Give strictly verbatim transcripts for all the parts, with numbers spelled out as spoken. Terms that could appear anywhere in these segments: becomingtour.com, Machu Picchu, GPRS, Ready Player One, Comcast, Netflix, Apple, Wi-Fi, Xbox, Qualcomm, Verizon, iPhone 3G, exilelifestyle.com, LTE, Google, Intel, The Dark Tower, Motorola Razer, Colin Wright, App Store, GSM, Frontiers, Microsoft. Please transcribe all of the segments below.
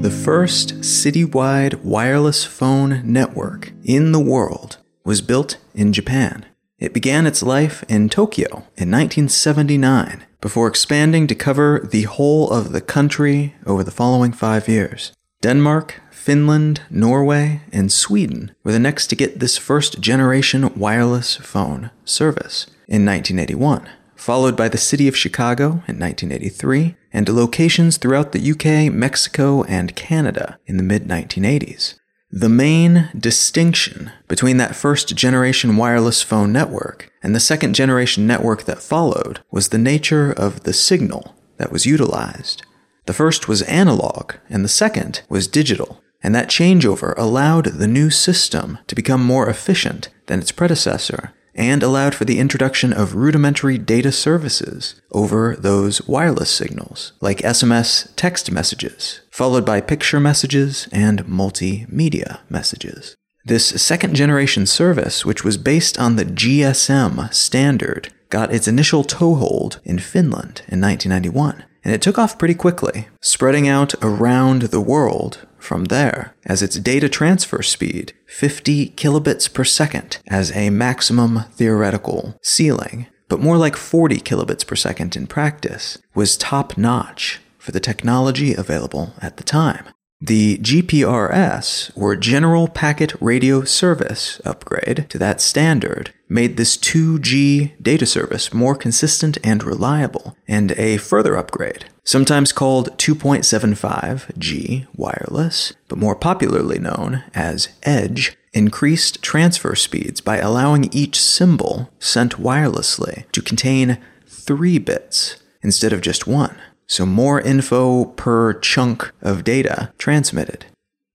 The first citywide wireless phone network in the world was built in Japan. It began its life in Tokyo in nineteen seventy-nine before expanding to cover the whole of the country over the following five years. Denmark, Finland, Norway, and Sweden were the next to get this first-generation wireless phone service in nineteen eighty-one, followed by the city of Chicago in nineteen eighty-three, and to locations throughout the U K, Mexico, and Canada in the mid nineteen eighties. The main distinction between that first-generation wireless phone network and the second-generation network that followed was the nature of the signal that was utilized. The first was analog, and the second was digital, and that changeover allowed the new system to become more efficient than its predecessor, and allowed for the introduction of rudimentary data services over those wireless signals, like S M S text messages, followed by picture messages and multimedia messages. This second-generation service, which was based on the G S M standard, got its initial toehold in Finland in nineteen ninety-one, and it took off pretty quickly, spreading out around the world from there, as its data transfer speed, fifty kilobits per second as a maximum theoretical ceiling, but more like forty kilobits per second in practice, was top-notch for the technology available at the time. The G P R S, or General Packet Radio Service upgrade to that standard, made this two G data service more consistent and reliable, and a further upgrade, sometimes called two point seven five G wireless, but more popularly known as EDGE, increased transfer speeds by allowing each symbol sent wirelessly to contain three bits instead of just one, so more info per chunk of data transmitted.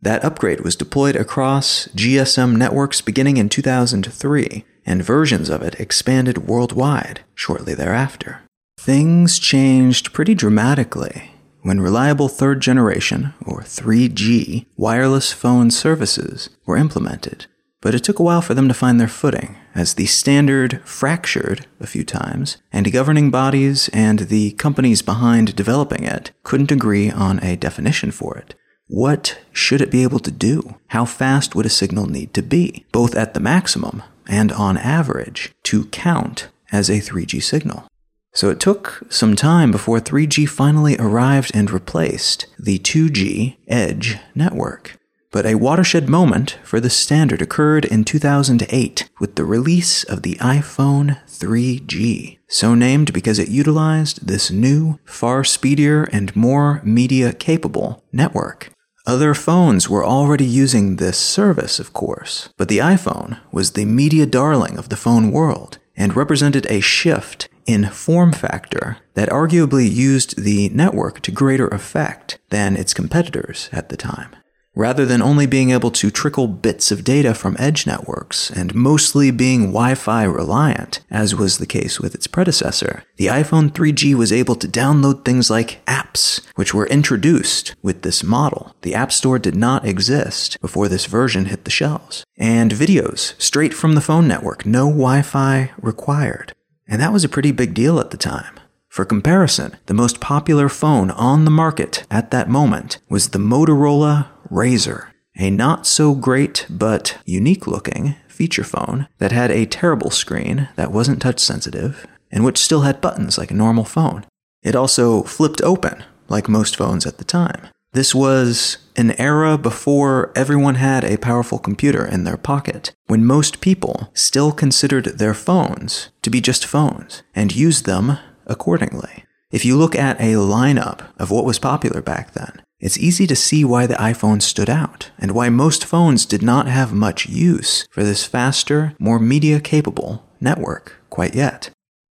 That upgrade was deployed across G S M networks beginning in two thousand three, and versions of it expanded worldwide shortly thereafter. Things changed pretty dramatically when reliable third-generation, or three G, wireless phone services were implemented, but it took a while for them to find their footing, as the standard fractured a few times, and governing bodies and the companies behind developing it couldn't agree on a definition for it. What should it be able to do? How fast would a signal need to be, both at the maximum and on average, to count as a three G signal? So it took some time before three G finally arrived and replaced the two G EDGE network. But a watershed moment for this standard occurred in two thousand eight with the release of the iPhone three G, so named because it utilized this new, far speedier, and more media-capable network. Other phones were already using this service, of course, but the iPhone was the media darling of the phone world and represented a shift in form factor that arguably used the network to greater effect than its competitors at the time. Rather than only being able to trickle bits of data from edge networks and mostly being Wi-Fi reliant, as was the case with its predecessor, the iPhone three G was able to download things like apps, which were introduced with this model. The App Store did not exist before this version hit the shelves. And videos straight from the phone network, no Wi-Fi required. And that was a pretty big deal at the time. For comparison, the most popular phone on the market at that moment was the Motorola Razer, a not-so-great but unique-looking feature phone that had a terrible screen that wasn't touch-sensitive, and which still had buttons like a normal phone. It also flipped open, like most phones at the time. This was an era before everyone had a powerful computer in their pocket, when most people still considered their phones to be just phones, and used them accordingly. If you look at a lineup of what was popular back then, it's easy to see why the iPhone stood out, and why most phones did not have much use for this faster, more media-capable network quite yet.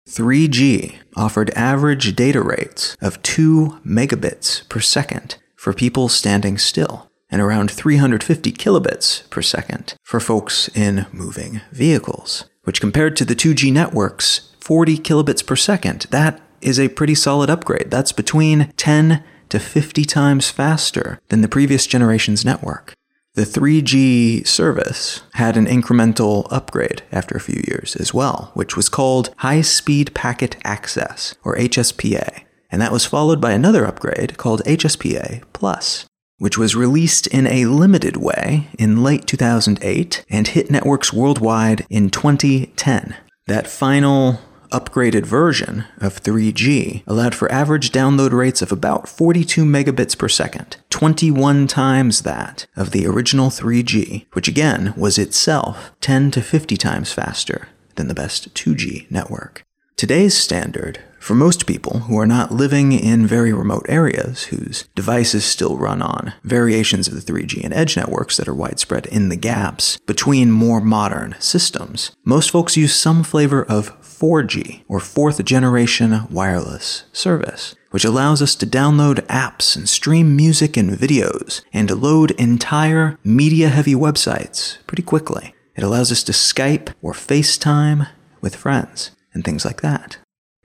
three G offered average data rates of two megabits per second for people standing still, and around three hundred fifty kilobits per second for folks in moving vehicles, which compared to the two G network's forty kilobits per second, that is a pretty solid upgrade. That's between 10 to fifty times faster than the previous generation's network. The three G service had an incremental upgrade after a few years as well, which was called High-Speed Packet Access, or H S P A, and that was followed by another upgrade called H S P A Plus, which was released in a limited way in late two thousand eight and hit networks worldwide in twenty ten. That final upgraded version of three G allowed for average download rates of about forty-two megabits per second, twenty-one times that of the original three G, which again was itself ten to fifty times faster than the best two G network. Today's standard, for most people who are not living in very remote areas, whose devices still run on variations of the three G and EDGE networks that are widespread in the gaps between more modern systems, most folks use some flavor of four G, or fourth generation wireless service, which allows us to download apps and stream music and videos and load entire media-heavy websites pretty quickly. It allows us to Skype or FaceTime with friends and things like that.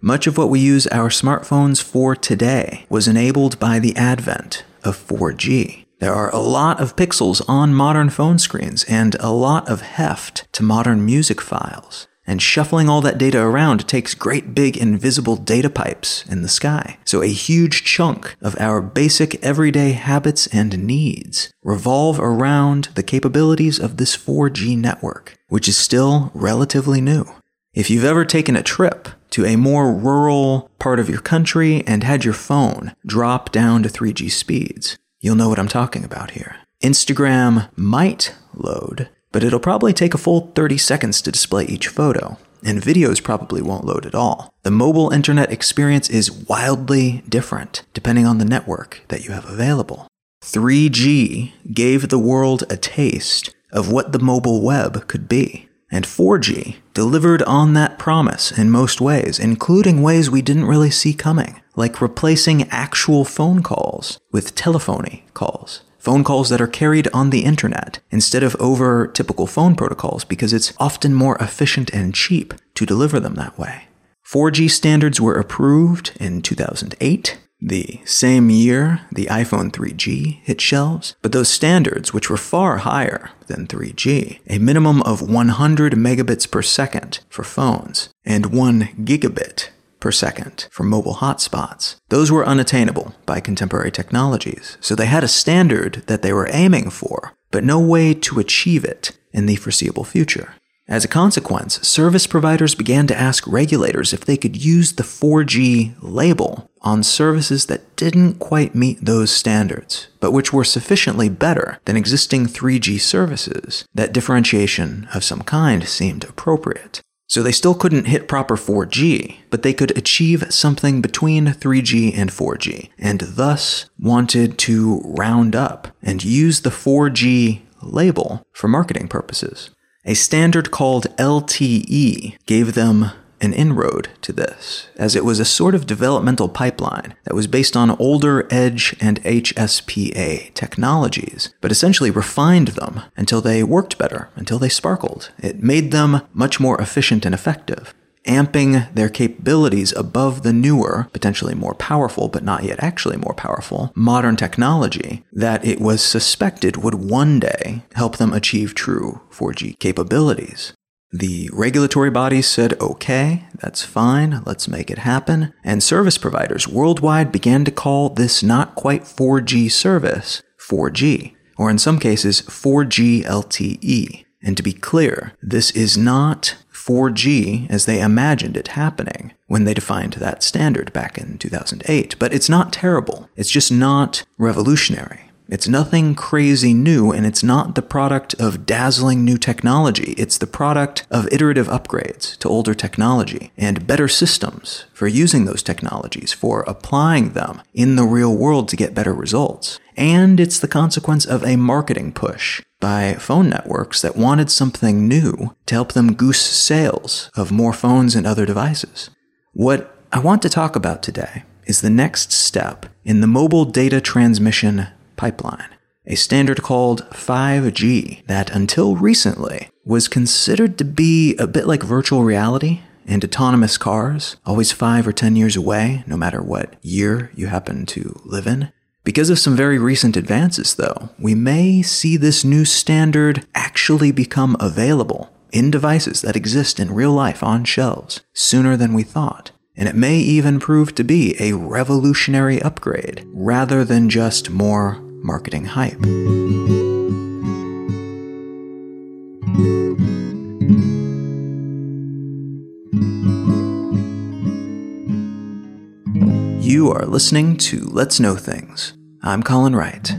Much of what we use our smartphones for today was enabled by the advent of four G. There are a lot of pixels on modern phone screens and a lot of heft to modern music files. And shuffling all that data around takes great big invisible data pipes in the sky. So a huge chunk of our basic everyday habits and needs revolve around the capabilities of this four G network, which is still relatively new. If you've ever taken a trip to a more rural part of your country and had your phone drop down to three G speeds, you'll know what I'm talking about here. Instagram might load, but it'll probably take a full thirty seconds to display each photo, and videos probably won't load at all. The mobile internet experience is wildly different depending on the network that you have available. three G gave the world a taste of what the mobile web could be, and four G delivered on that promise in most ways, including ways we didn't really see coming, like replacing actual phone calls with telephony calls. Phone calls that are carried on the internet instead of over typical phone protocols because it's often more efficient and cheap to deliver them that way. four G standards were approved in two thousand eight, the same year the iPhone three G hit shelves, but those standards, which were far higher than three G, a minimum of one hundred megabits per second for phones and one gigabit per second for mobile hotspots. Those were unattainable by contemporary technologies, so they had a standard that they were aiming for, but no way to achieve it in the foreseeable future. As a consequence, service providers began to ask regulators if they could use the four G label on services that didn't quite meet those standards, but which were sufficiently better than existing three G services that differentiation of some kind seemed appropriate. So they still couldn't hit proper four G, but they could achieve something between three G and four G, and thus wanted to round up and use the four G label for marketing purposes. A standard called L T E gave them an inroad to this, as it was a sort of developmental pipeline that was based on older EDGE and H S P A technologies, but essentially refined them until they worked better, until they sparkled. It made them much more efficient and effective, amping their capabilities above the newer, potentially more powerful, but not yet actually more powerful, modern technology that it was suspected would one day help them achieve true four G capabilities. The regulatory bodies said, okay, that's fine, let's make it happen. And service providers worldwide began to call this not quite four G service four G, or in some cases four G L T E. And to be clear, this is not four G as they imagined it happening when they defined that standard back in two thousand eight. But it's not terrible. It's just not revolutionary. It's nothing crazy new, and it's not the product of dazzling new technology. It's the product of iterative upgrades to older technology and better systems for using those technologies, for applying them in the real world to get better results. And it's the consequence of a marketing push by phone networks that wanted something new to help them goose sales of more phones and other devices. What I want to talk about today is the next step in the mobile data transmission pipeline, a standard called five G that until recently was considered to be a bit like virtual reality and autonomous cars, always five or ten years away, no matter what year you happen to live in. Because of some very recent advances, though, we may see this new standard actually become available in devices that exist in real life on shelves sooner than we thought. And it may even prove to be a revolutionary upgrade rather than just more marketing hype. You are listening to Let's Know Things. I'm Colin Wright.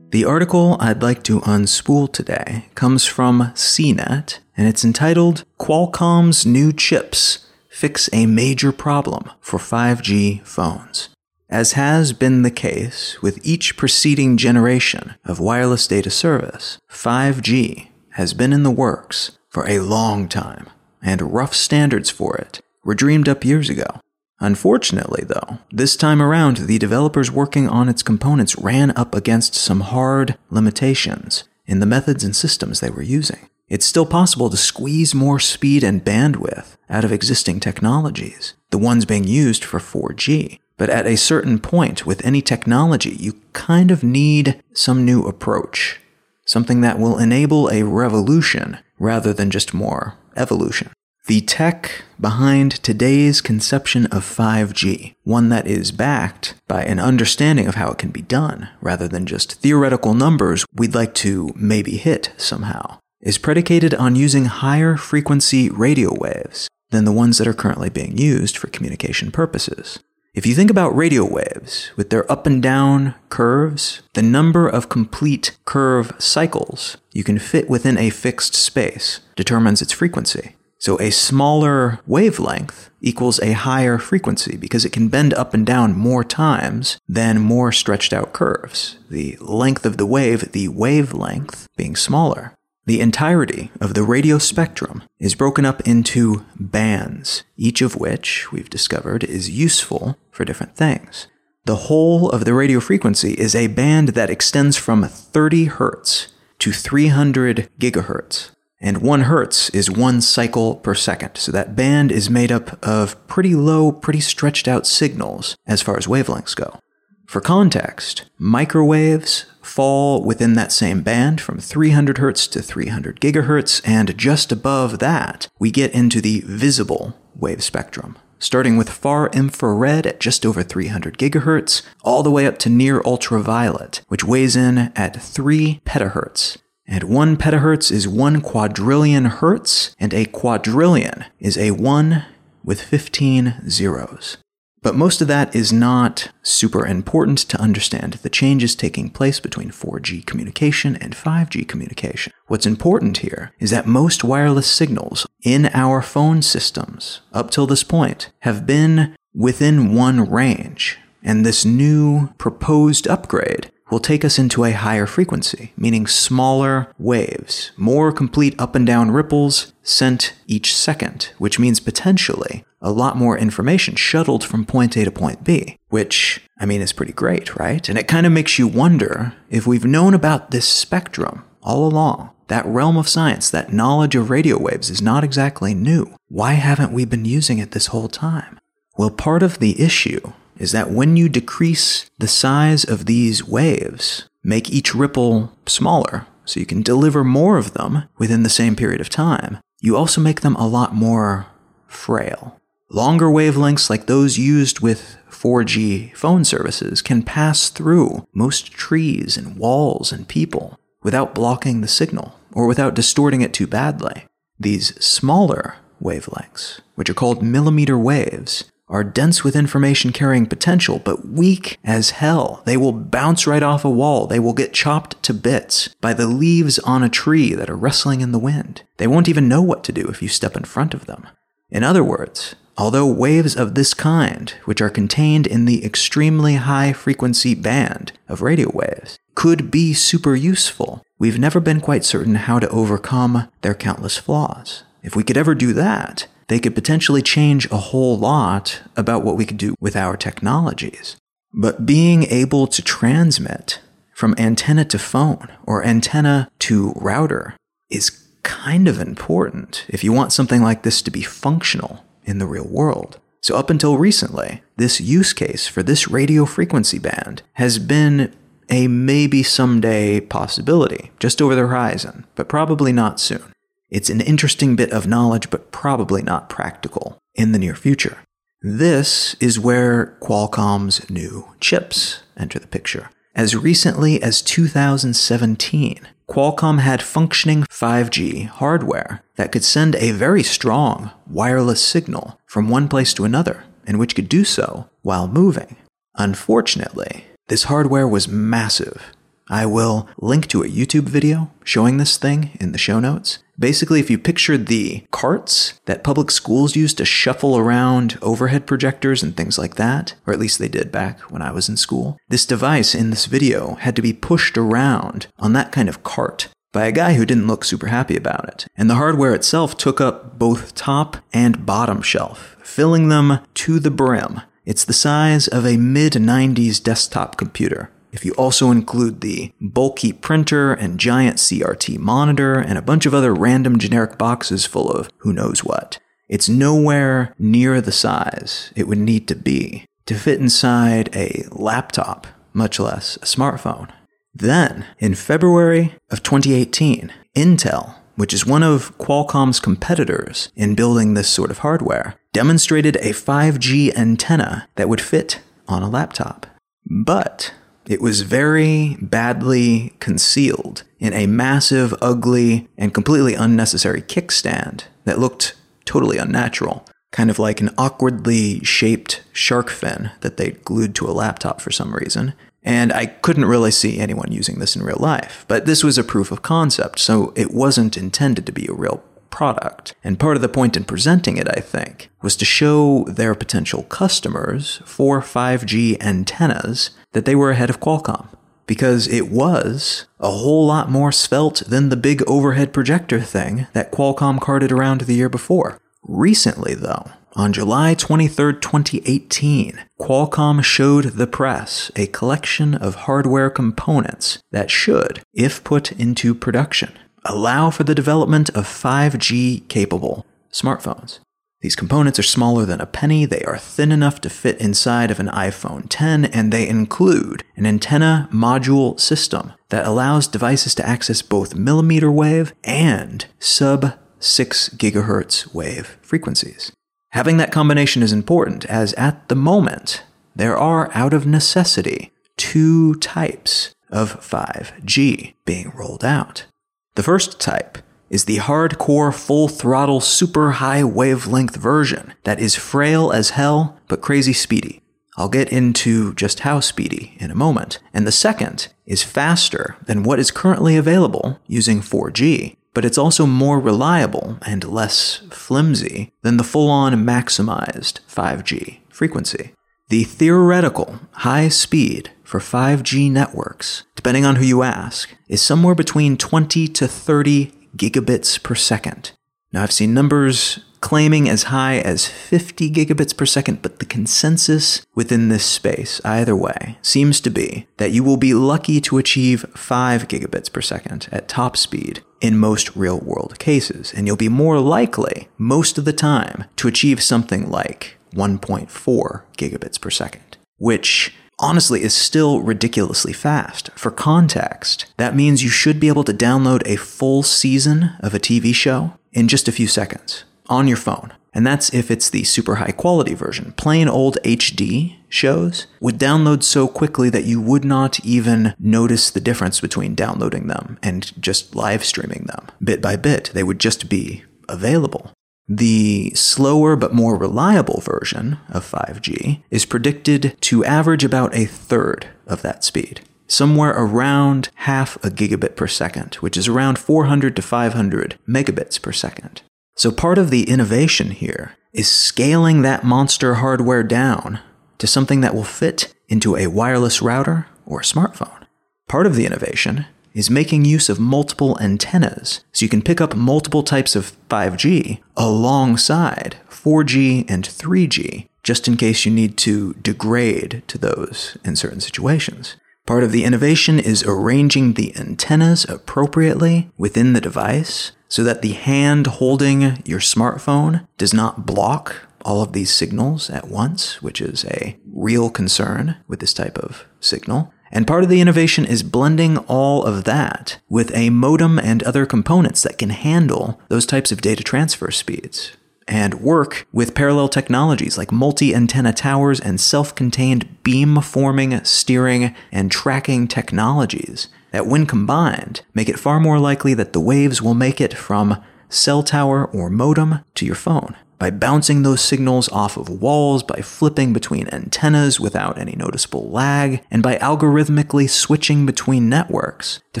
The article I'd like to unspool today comes from C net, and it's entitled Qualcomm's New Chips Fix a Major Problem for five G Phones. As has been the case with each preceding generation of wireless data service, five G has been in the works for a long time, and rough standards for it were dreamed up years ago. Unfortunately, though, this time around the developers working on its components ran up against some hard limitations in the methods and systems they were using. It's still possible to squeeze more speed and bandwidth out of existing technologies, the ones being used for four G. But at a certain point with any technology, you kind of need some new approach, something that will enable a revolution rather than just more evolution. The tech behind today's conception of five G, one that is backed by an understanding of how it can be done, rather than just theoretical numbers we'd like to maybe hit somehow, is predicated on using higher frequency radio waves than the ones that are currently being used for communication purposes. If you think about radio waves with their up and down curves, the number of complete curve cycles you can fit within a fixed space determines its frequency. So a smaller wavelength equals a higher frequency because it can bend up and down more times than more stretched out curves, the length of the wave, the wavelength being smaller. The entirety of the radio spectrum is broken up into bands, each of which, we've discovered, is useful for different things. The whole of the radio frequency is a band that extends from thirty hertz to three hundred gigahertz, and one hertz is one cycle per second, so that band is made up of pretty low, pretty stretched out signals as far as wavelengths go. For context, microwaves fall within that same band from three hundred hertz to three hundred gigahertz, and just above that, we get into the visible wave spectrum, starting with far infrared at just over three hundred gigahertz, all the way up to near ultraviolet, which weighs in at three petahertz. And one petahertz is one quadrillion hertz, and a quadrillion is a one with fifteen zeros. But most of that is not super important to understand the changes taking place between four G communication and five G communication. What's important here is that most wireless signals in our phone systems up till this point have been within one range, and this new proposed upgrade will take us into a higher frequency, meaning smaller waves, more complete up and down ripples sent each second, which means potentially a lot more information shuttled from point A to point B, which, I mean, is pretty great, right? And it kind of makes you wonder if we've known about this spectrum all along. That realm of science, that knowledge of radio waves is not exactly new. Why haven't we been using it this whole time? Well, part of the issue is that when you decrease the size of these waves, make each ripple smaller so you can deliver more of them within the same period of time, you also make them a lot more frail. Longer wavelengths like those used with four G phone services can pass through most trees and walls and people without blocking the signal or without distorting it too badly. These smaller wavelengths, which are called millimeter waves, are dense with information carrying potential, but weak as hell. They will bounce right off a wall. They will get chopped to bits by the leaves on a tree that are rustling in the wind. They won't even know what to do if you step in front of them. In other words, although waves of this kind, which are contained in the extremely high frequency band of radio waves, could be super useful, we've never been quite certain how to overcome their countless flaws. If we could ever do that, they could potentially change a whole lot about what we could do with our technologies. But being able to transmit from antenna to phone or antenna to router is kind of important if you want something like this to be functional in the real world. So up until recently, this use case for this radio frequency band has been a maybe someday possibility, just over the horizon, but probably not soon. It's an interesting bit of knowledge, but probably not practical in the near future. This is where Qualcomm's new chips enter the picture. As recently as two thousand seventeen, Qualcomm had functioning five G hardware that could send a very strong wireless signal from one place to another, and which could do so while moving. Unfortunately, this hardware was massive. I will link to a YouTube video showing this thing in the show notes. Basically, if you picture the carts that public schools used to shuffle around overhead projectors and things like that, or at least they did back when I was in school, this device in this video had to be pushed around on that kind of cart by a guy who didn't look super happy about it. And the hardware itself took up both top and bottom shelf, filling them to the brim. It's the size of a mid nineties desktop computer, if you also include the bulky printer and giant C R T monitor and a bunch of other random generic boxes full of who knows what. It's nowhere near the size it would need to be to fit inside a laptop, much less a smartphone. Then, in February of twenty eighteen, Intel, which is one of Qualcomm's competitors in building this sort of hardware, demonstrated a five G antenna that would fit on a laptop. But it was very badly concealed in a massive, ugly, and completely unnecessary kickstand that looked totally unnatural, kind of like an awkwardly shaped shark fin that they glued to a laptop for some reason. And I couldn't really see anyone using this in real life, but this was a proof of concept, so it wasn't intended to be a real product. And part of the point in presenting it, I think, was to show their potential customers for five G antennas that they were ahead of Qualcomm, because it was a whole lot more svelte than the big overhead projector thing that Qualcomm carted around the year before. Recently, though, on July twenty-third, twenty eighteen, Qualcomm showed the press a collection of hardware components that should, if put into production, allow for the development of five G-capable smartphones. These components are smaller than a penny, they are thin enough to fit inside of an iPhone ten, and they include an antenna module system that allows devices to access both millimeter wave and sub six gigahertz wave frequencies. Having that combination is important, as at the moment, there are, out of necessity, two types of five G being rolled out. The first type is the hardcore full-throttle super high wavelength version that is frail as hell but crazy speedy. I'll get into just how speedy in a moment. And the second is faster than what is currently available using four G, but it's also more reliable and less flimsy than the full-on maximized five G frequency. The theoretical high speed for five G networks, depending on who you ask, is somewhere between twenty to thirty gigabits per second. Now, I've seen numbers claiming as high as fifty gigabits per second, but the consensus within this space, either way, seems to be that you will be lucky to achieve five gigabits per second at top speed in most real-world cases, and you'll be more likely, most of the time, to achieve something like one point four gigabits per second, which honestly is still ridiculously fast. For context, that means you should be able to download a full season of a T V show in just a few seconds on your phone. And that's if it's the super high quality version. Plain old H D shows would download so quickly that you would not even notice the difference between downloading them and just live streaming them. Bit by bit, they would just be available. The slower but more reliable version of five G is predicted to average about a third of that speed, somewhere around half a gigabit per second, which is around four hundred to five hundred megabits per second. So part of the innovation here is scaling that monster hardware down to something that will fit into a wireless router or a smartphone. Part of the innovation is making use of multiple antennas, so you can pick up multiple types of five G alongside four G and three G, just in case you need to degrade to those in certain situations. Part of the innovation is arranging the antennas appropriately within the device so that the hand holding your smartphone does not block all of these signals at once, which is a real concern with this type of signal. And part of the innovation is blending all of that with a modem and other components that can handle those types of data transfer speeds and work with parallel technologies like multi-antenna towers and self-contained beam-forming, steering, and tracking technologies that, when combined, make it far more likely that the waves will make it from cell tower or modem to your phone. By bouncing those signals off of walls, by flipping between antennas without any noticeable lag, and by algorithmically switching between networks to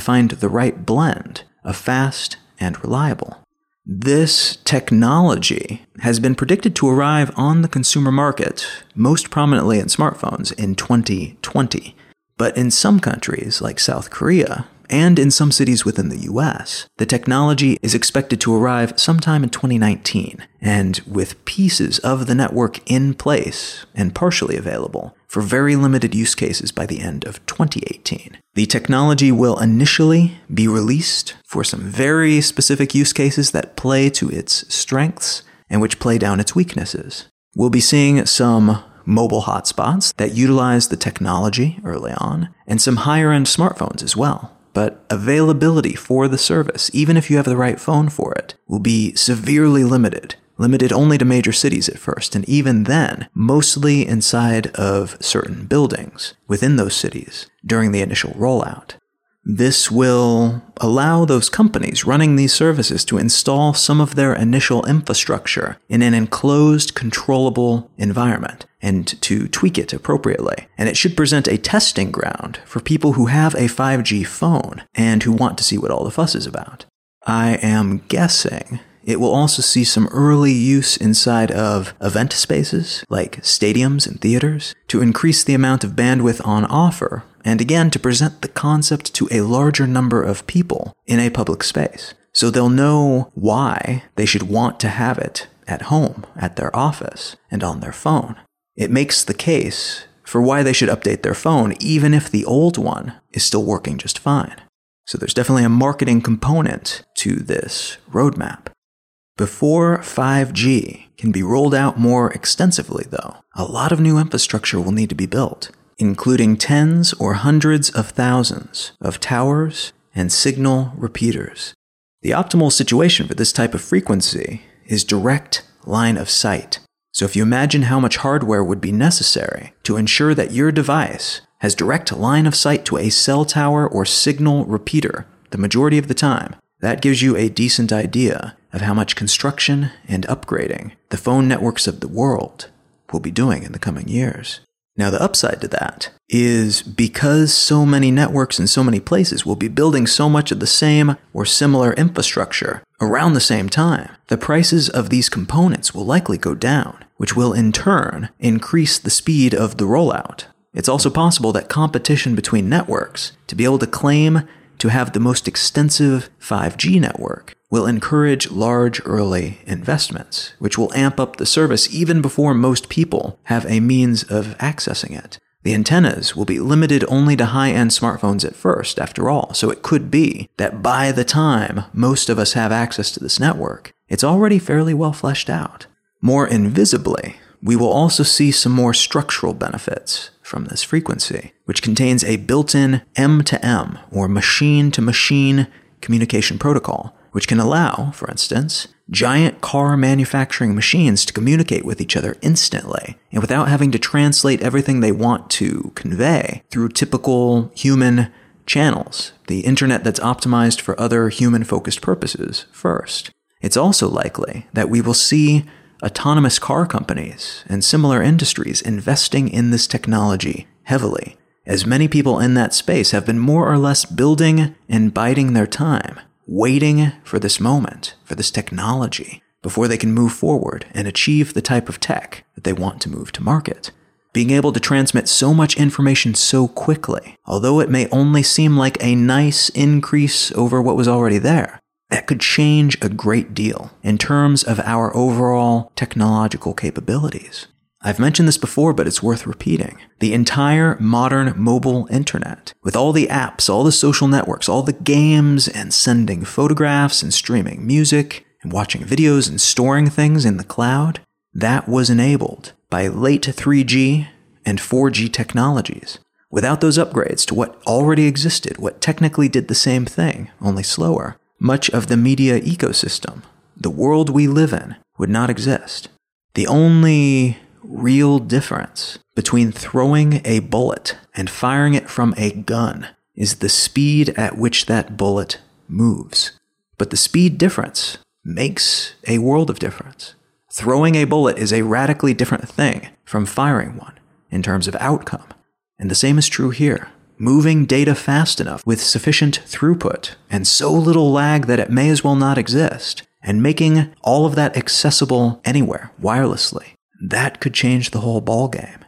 find the right blend of fast and reliable. This technology has been predicted to arrive on the consumer market, most prominently in smartphones, in twenty twenty. But in some countries, like South Korea, and in some cities within the U S, the technology is expected to arrive sometime in twenty nineteen, and with pieces of the network in place and partially available for very limited use cases by the end of twenty eighteen. The technology will initially be released for some very specific use cases that play to its strengths and which play down its weaknesses. We'll be seeing some mobile hotspots that utilize the technology early on, and some higher-end smartphones as well. But availability for the service, even if you have the right phone for it, will be severely limited, limited only to major cities at first, and even then, mostly inside of certain buildings within those cities during the initial rollout. This will allow those companies running these services to install some of their initial infrastructure in an enclosed, controllable environment and to tweak it appropriately. And it should present a testing ground for people who have a five G phone and who want to see what all the fuss is about. I am guessing it will also see some early use inside of event spaces, like stadiums and theaters, to increase the amount of bandwidth on offer, and again, to present the concept to a larger number of people in a public space. So they'll know why they should want to have it at home, at their office, and on their phone. It makes the case for why they should update their phone, even if the old one is still working just fine. So there's definitely a marketing component to this roadmap. Before five G can be rolled out more extensively, though, a lot of new infrastructure will need to be built, including tens or hundreds of thousands of towers and signal repeaters. The optimal situation for this type of frequency is direct line of sight. So if you imagine how much hardware would be necessary to ensure that your device has direct line of sight to a cell tower or signal repeater the majority of the time, that gives you a decent idea of how much construction and upgrading the phone networks of the world will be doing in the coming years. Now, the upside to that is because so many networks in so many places will be building so much of the same or similar infrastructure around the same time, the prices of these components will likely go down, which will in turn increase the speed of the rollout. It's also possible that competition between networks to be able to claim to have the most extensive five G network will encourage large early investments, which will amp up the service even before most people have a means of accessing it. The antennas will be limited only to high-end smartphones at first, after all, so it could be that by the time most of us have access to this network, it's already fairly well fleshed out. More invisibly, we will also see some more structural benefits from this frequency, which contains a built-in M to M, or machine-to-machine communication protocol, which can allow, for instance, giant car manufacturing machines to communicate with each other instantly, and without having to translate everything they want to convey through typical human channels, the internet that's optimized for other human-focused purposes first. It's also likely that we will see autonomous car companies and similar industries investing in this technology heavily, as many people in that space have been more or less building and biding their time, waiting for this moment, for this technology, before they can move forward and achieve the type of tech that they want to move to market. Being able to transmit so much information so quickly, although it may only seem like a nice increase over what was already there, that could change a great deal in terms of our overall technological capabilities. I've mentioned this before, but it's worth repeating. The entire modern mobile internet, with all the apps, all the social networks, all the games, and sending photographs, and streaming music, and watching videos, and storing things in the cloud, That was enabled by late three G and four G technologies. Without those upgrades to what already existed, what technically did the same thing, only slower, much of the media ecosystem, the world we live in, would not exist. The only real difference between throwing a bullet and firing it from a gun is the speed at which that bullet moves. But the speed difference makes a world of difference. Throwing a bullet is a radically different thing from firing one in terms of outcome. And the same is true here. Moving data fast enough with sufficient throughput and so little lag that it may as well not exist, and making all of that accessible anywhere, wirelessly, that could change the whole ballgame.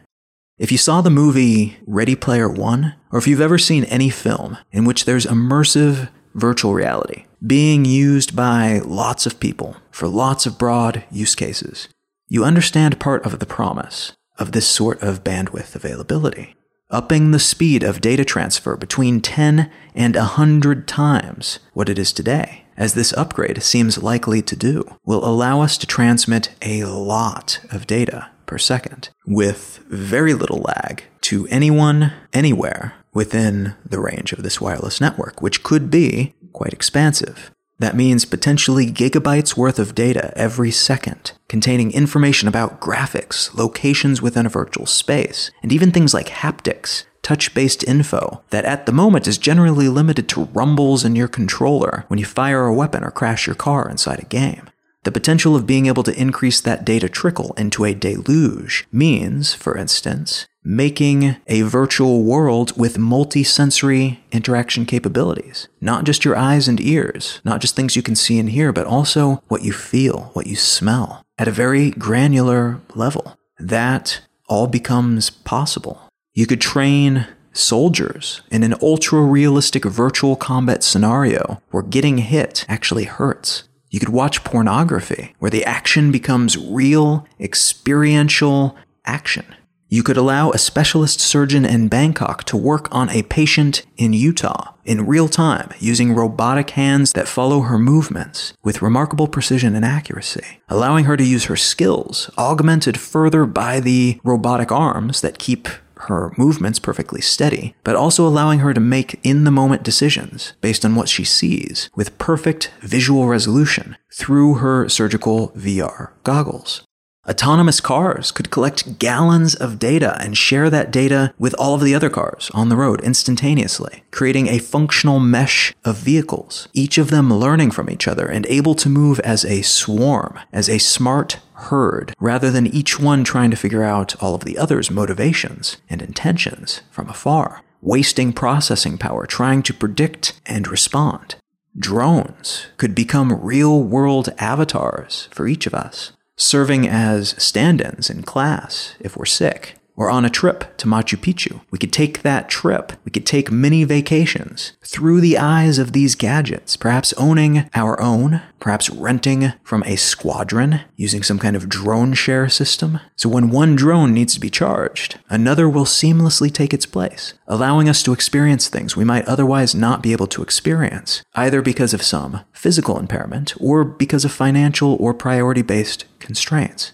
If you saw the movie Ready Player One, or if you've ever seen any film in which there's immersive virtual reality being used by lots of people for lots of broad use cases, you understand part of the promise of this sort of bandwidth availability. Upping the speed of data transfer between ten and one hundred times what it is today, as this upgrade seems likely to do, will allow us to transmit a lot of data per second with very little lag to anyone, anywhere within the range of this wireless network, which could be quite expansive. That means potentially gigabytes worth of data every second, containing information about graphics, locations within a virtual space, and even things like haptics, touch-based info that at the moment is generally limited to rumbles in your controller when you fire a weapon or crash your car inside a game. The potential of being able to increase that data trickle into a deluge means, for instance, making a virtual world with multi-sensory interaction capabilities. Not just your eyes and ears, not just things you can see and hear, but also what you feel, what you smell, at a very granular level. That all becomes possible. You could train soldiers in an ultra-realistic virtual combat scenario where getting hit actually hurts. You could watch pornography where the action becomes real, experiential action. You could allow a specialist surgeon in Bangkok to work on a patient in Utah in real time using robotic hands that follow her movements with remarkable precision and accuracy, allowing her to use her skills, augmented further by the robotic arms that keep her movements perfectly steady, but also allowing her to make in-the-moment decisions based on what she sees with perfect visual resolution through her surgical V R goggles. Autonomous cars could collect gallons of data and share that data with all of the other cars on the road instantaneously, creating a functional mesh of vehicles, each of them learning from each other and able to move as a swarm, as a smart herd, rather than each one trying to figure out all of the other's motivations and intentions from afar, wasting processing power trying to predict and respond. Drones could become real-world avatars for each of us, serving as stand-ins in class if we're sick, or on a trip to Machu Picchu. We could take that trip, we could take mini vacations through the eyes of these gadgets, perhaps owning our own, perhaps renting from a squadron, using some kind of drone share system. So when one drone needs to be charged, another will seamlessly take its place, allowing us to experience things we might otherwise not be able to experience, either because of some physical impairment or because of financial or priority-based constraints.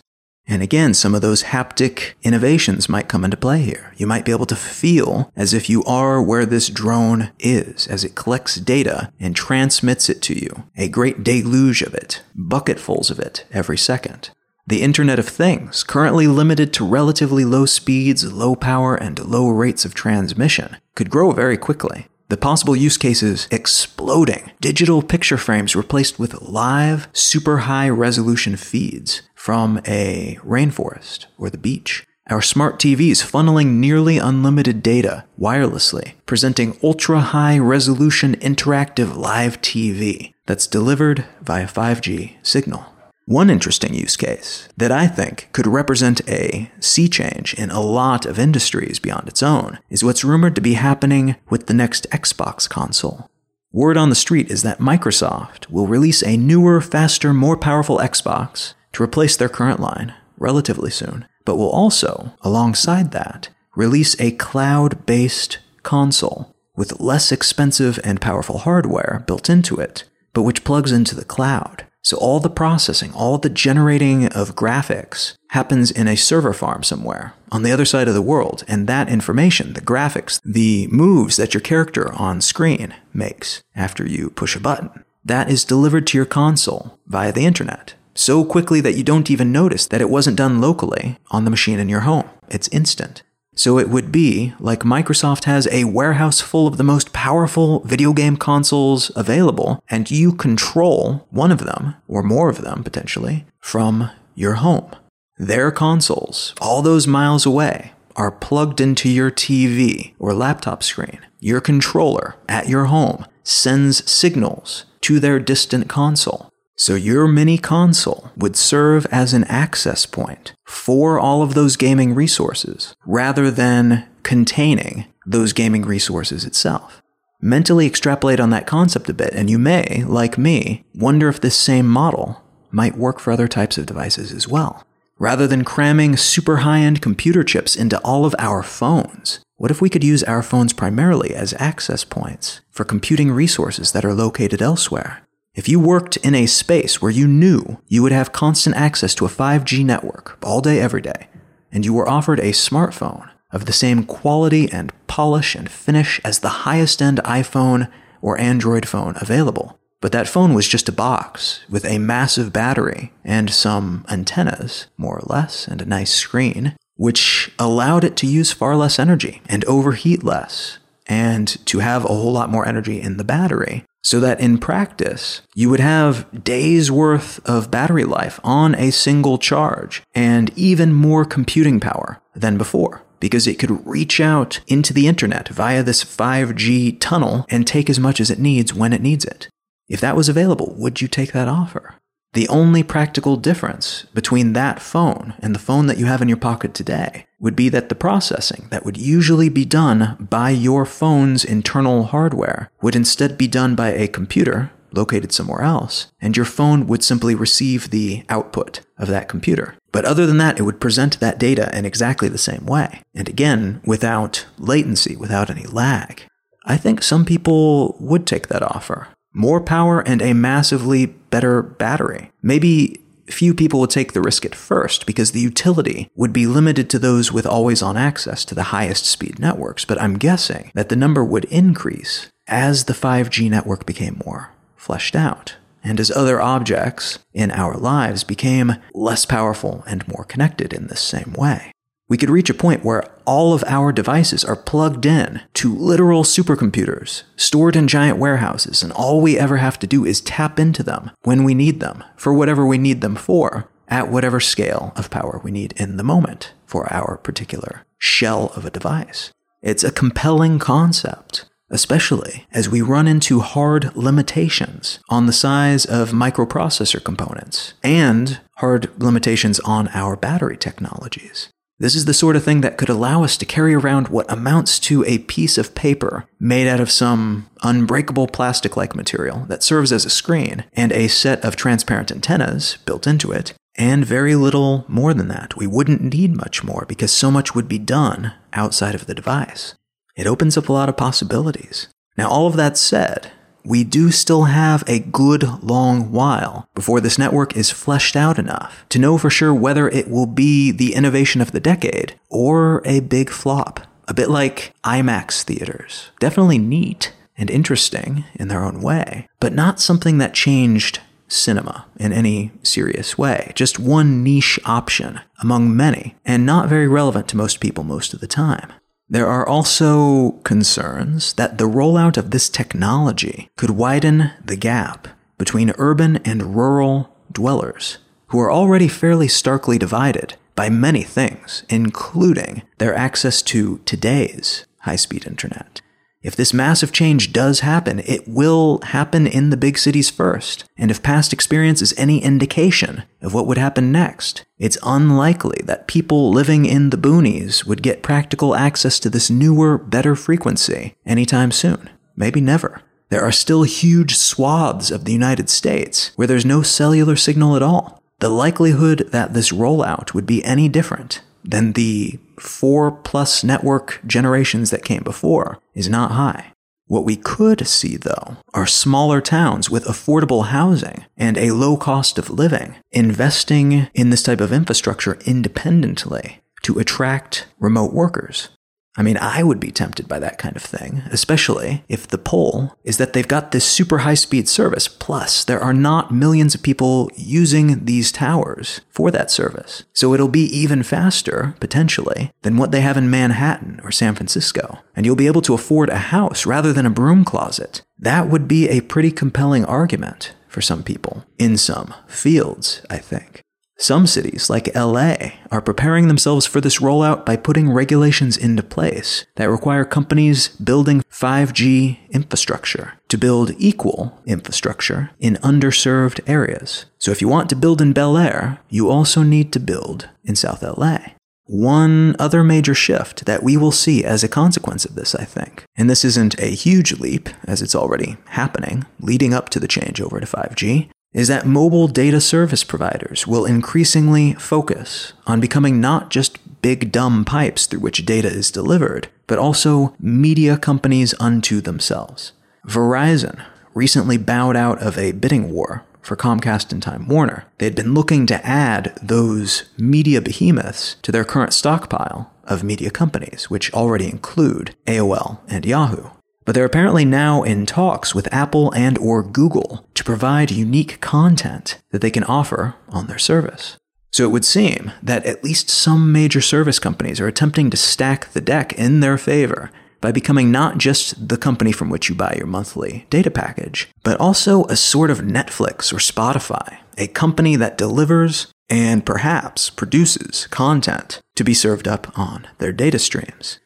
And again, some of those haptic innovations might come into play here. You might be able to feel as if you are where this drone is, as it collects data and transmits it to you, a great deluge of it, bucketfuls of it every second. The Internet of Things, currently limited to relatively low speeds, low power, and low rates of transmission, could grow very quickly. The possible use cases exploding. Digital picture frames replaced with live, super high resolution feeds from a rainforest or the beach. Our smart T Vs funneling nearly unlimited data wirelessly, presenting ultra high resolution interactive live T V that's delivered via five G signal. One interesting use case that I think could represent a sea change in a lot of industries beyond its own is what's rumored to be happening with the next Xbox console. Word on the street is that Microsoft will release a newer, faster, more powerful Xbox to replace their current line relatively soon, but will also, alongside that, release a cloud-based console with less expensive and powerful hardware built into it, but which plugs into the cloud. So all the processing, all the generating of graphics happens in a server farm somewhere on the other side of the world. And that information, the graphics, the moves that your character on screen makes after you push a button, that is delivered to your console via the internet so quickly that you don't even notice that it wasn't done locally on the machine in your home. It's instant. So it would be like Microsoft has a warehouse full of the most powerful video game consoles available, and you control one of them, or more of them potentially, from your home. Their consoles, all those miles away, are plugged into your T V or laptop screen. Your controller at your home sends signals to their distant console. So your mini console would serve as an access point for all of those gaming resources, rather than containing those gaming resources itself. Mentally extrapolate on that concept a bit, and you may, like me, wonder if this same model might work for other types of devices as well. Rather than cramming super high-end computer chips into all of our phones, what if we could use our phones primarily as access points for computing resources that are located elsewhere? If you worked in a space where you knew you would have constant access to a five G network all day, every day, and you were offered a smartphone of the same quality and polish and finish as the highest-end iPhone or Android phone available, but that phone was just a box with a massive battery and some antennas, more or less, and a nice screen, which allowed it to use far less energy and overheat less, and to have a whole lot more energy in the battery, so that in practice, you would have days worth of battery life on a single charge and even more computing power than before, because it could reach out into the internet via this five G tunnel and take as much as it needs when it needs it. If that was available, would you take that offer? The only practical difference between that phone and the phone that you have in your pocket today would be that the processing that would usually be done by your phone's internal hardware would instead be done by a computer located somewhere else, and your phone would simply receive the output of that computer. But other than that, it would present that data in exactly the same way, and again, without latency, without any lag. I think some people would take that offer. More power and a massively better battery. Maybe few people would take the risk at first because the utility would be limited to those with always-on access to the highest speed networks, but I'm guessing that the number would increase as the five G network became more fleshed out and as other objects in our lives became less powerful and more connected in this same way. We could reach a point where all of our devices are plugged in to literal supercomputers stored in giant warehouses, and all we ever have to do is tap into them when we need them, for whatever we need them for, at whatever scale of power we need in the moment for our particular shell of a device. It's a compelling concept, especially as we run into hard limitations on the size of microprocessor components and hard limitations on our battery technologies. This is the sort of thing that could allow us to carry around what amounts to a piece of paper made out of some unbreakable plastic-like material that serves as a screen and a set of transparent antennas built into it, and very little more than that. We wouldn't need much more because so much would be done outside of the device. It opens up a lot of possibilities. Now, all of that said, we do still have a good long while before this network is fleshed out enough to know for sure whether it will be the innovation of the decade or a big flop. A bit like IMAX theaters. Definitely neat and interesting in their own way, but not something that changed cinema in any serious way. Just one niche option among many, and not very relevant to most people most of the time. There are also concerns that the rollout of this technology could widen the gap between urban and rural dwellers, who are already fairly starkly divided by many things, including their access to today's high-speed internet. If this massive change does happen, it will happen in the big cities first, and if past experience is any indication of what would happen next, it's unlikely that people living in the boonies would get practical access to this newer, better frequency anytime soon. Maybe never. There are still huge swaths of the United States where there's no cellular signal at all. The likelihood that this rollout would be any different than the four plus network generations that came before is not high. What we could see, though, are smaller towns with affordable housing and a low cost of living investing in this type of infrastructure independently to attract remote workers. I mean, I would be tempted by that kind of thing, especially if the pull is that they've got this super high-speed service, plus there are not millions of people using these towers for that service. So it'll be even faster, potentially, than what they have in Manhattan or San Francisco. And you'll be able to afford a house rather than a broom closet. That would be a pretty compelling argument for some people, in some fields, I think. Some cities, like L A, are preparing themselves for this rollout by putting regulations into place that require companies building five G infrastructure to build equal infrastructure in underserved areas. So if you want to build in Bel Air, you also need to build in South L A. One other major shift that we will see as a consequence of this, I think, and this isn't a huge leap, as it's already happening, leading up to the changeover to five G, is that mobile data service providers will increasingly focus on becoming not just big dumb pipes through which data is delivered, but also media companies unto themselves. Verizon recently bowed out of a bidding war for Comcast and Time Warner. They had been looking to add those media behemoths to their current stockpile of media companies, which already include A O L and Yahoo. But they're apparently now in talks with Apple and or Google to provide unique content that they can offer on their service. So it would seem that at least some major service companies are attempting to stack the deck in their favor by becoming not just the company from which you buy your monthly data package, but also a sort of Netflix or Spotify, a company that delivers and perhaps produces content to be served up on their data streams.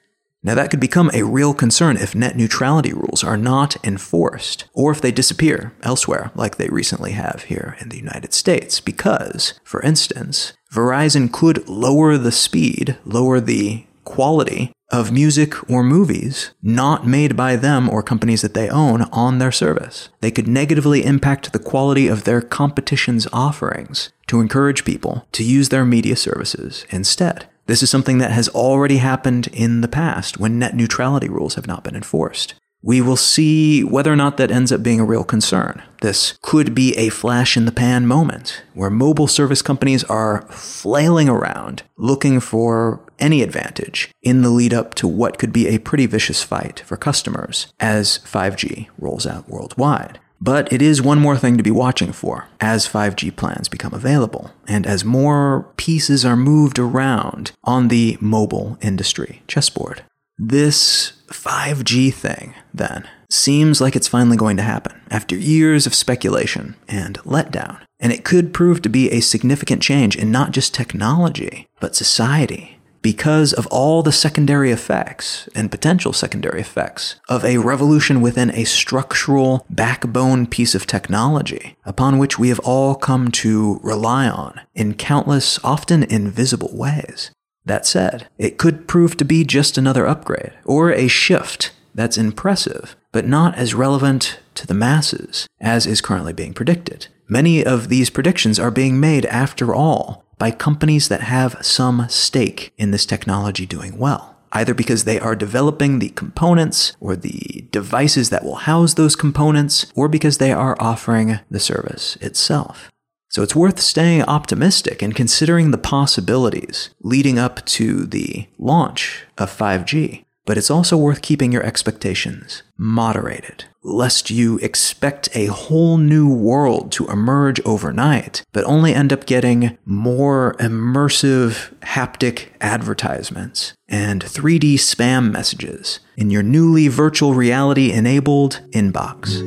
Now, that could become a real concern if net neutrality rules are not enforced, or if they disappear elsewhere, like they recently have here in the United States, because, for instance, Verizon could lower the speed, lower the quality of music or movies not made by them or companies that they own on their service. They could negatively impact the quality of their competition's offerings to encourage people to use their media services instead. This is something that has already happened in the past when net neutrality rules have not been enforced. We will see whether or not that ends up being a real concern. This could be a flash in the pan moment where mobile service companies are flailing around looking for any advantage in the lead up to what could be a pretty vicious fight for customers as five G rolls out worldwide. But it is one more thing to be watching for as five G plans become available and as more pieces are moved around on the mobile industry chessboard. This five G thing, then, seems like it's finally going to happen after years of speculation and letdown. And it could prove to be a significant change in not just technology, but society, because of all the secondary effects and potential secondary effects of a revolution within a structural backbone piece of technology upon which we have all come to rely on in countless, often invisible ways. That said, it could prove to be just another upgrade or a shift that's impressive, but not as relevant to the masses as is currently being predicted. Many of these predictions are being made, after all, by companies that have some stake in this technology doing well, either because they are developing the components or the devices that will house those components, or because they are offering the service itself. So it's worth staying optimistic and considering the possibilities leading up to the launch of five G. But it's also worth keeping your expectations moderated, lest you expect a whole new world to emerge overnight, but only end up getting more immersive haptic advertisements and three D spam messages in your newly virtual reality-enabled inbox.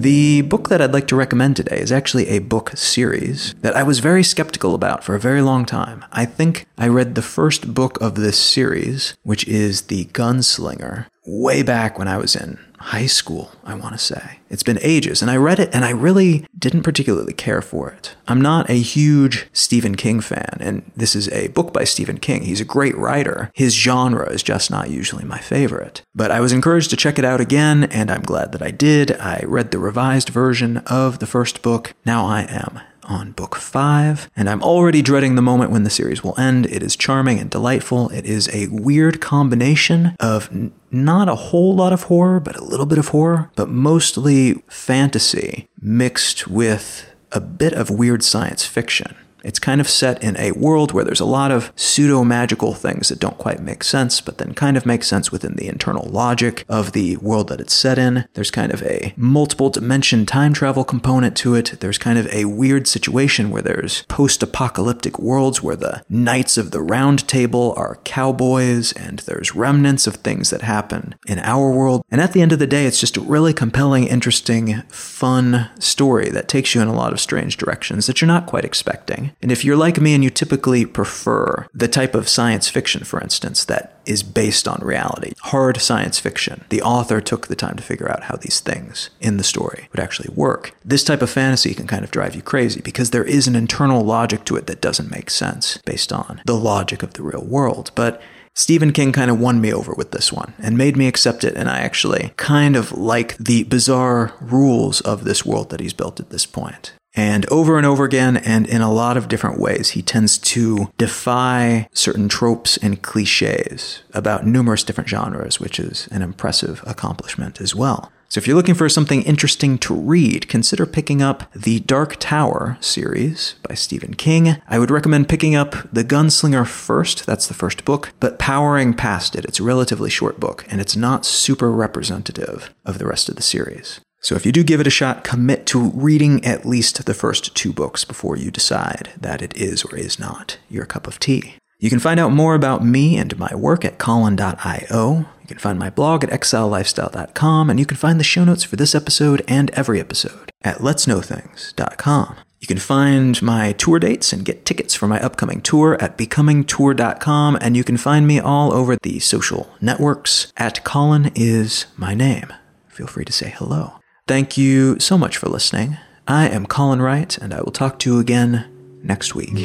The book that I'd like to recommend today is actually a book series that I was very skeptical about for a very long time. I think I read the first book of this series, which is The Gunslinger, way back when I was in high school, I want to say. It's been ages, and I read it, and I really didn't particularly care for it. I'm not a huge Stephen King fan, and this is a book by Stephen King. He's a great writer. His genre is just not usually my favorite. But I was encouraged to check it out again, and I'm glad that I did. I read the revised version of the first book. Now I am on book five, and I'm already dreading the moment when the series will end. It is charming and delightful. It is a weird combination of n- not a whole lot of horror, but a little bit of horror, but mostly fantasy mixed with a bit of weird science fiction. It's kind of set in a world where there's a lot of pseudo-magical things that don't quite make sense, but then kind of make sense within the internal logic of the world that it's set in. There's kind of a multiple dimension time travel component to it. There's kind of a weird situation where there's post-apocalyptic worlds where the Knights of the Round Table are cowboys, and there's remnants of things that happen in our world. And at the end of the day, it's just a really compelling, interesting, fun story that takes you in a lot of strange directions that you're not quite expecting. And if you're like me and you typically prefer the type of science fiction, for instance, that is based on reality, hard science fiction, the author took the time to figure out how these things in the story would actually work. This type of fantasy can kind of drive you crazy because there is an internal logic to it that doesn't make sense based on the logic of the real world. But Stephen King kind of won me over with this one and made me accept it, and I actually kind of like the bizarre rules of this world that he's built at this point. And over and over again, and in a lot of different ways, he tends to defy certain tropes and cliches about numerous different genres, which is an impressive accomplishment as well. So if you're looking for something interesting to read, consider picking up The Dark Tower series by Stephen King. I would recommend picking up The Gunslinger first, that's the first book, but powering past it. It's a relatively short book, and it's not super representative of the rest of the series. So if you do give it a shot, commit to reading at least the first two books before you decide that it is or is not your cup of tea. You can find out more about me and my work at Colin dot io. You can find my blog at exile lifestyle dot com, and you can find the show notes for this episode and every episode at lets know things dot com. You can find my tour dates and get tickets for my upcoming tour at becoming tour dot com, and you can find me all over the social networks at Colin is my name. Feel free to say hello. Thank you so much for listening. I am Colin Wright, and I will talk to you again next week.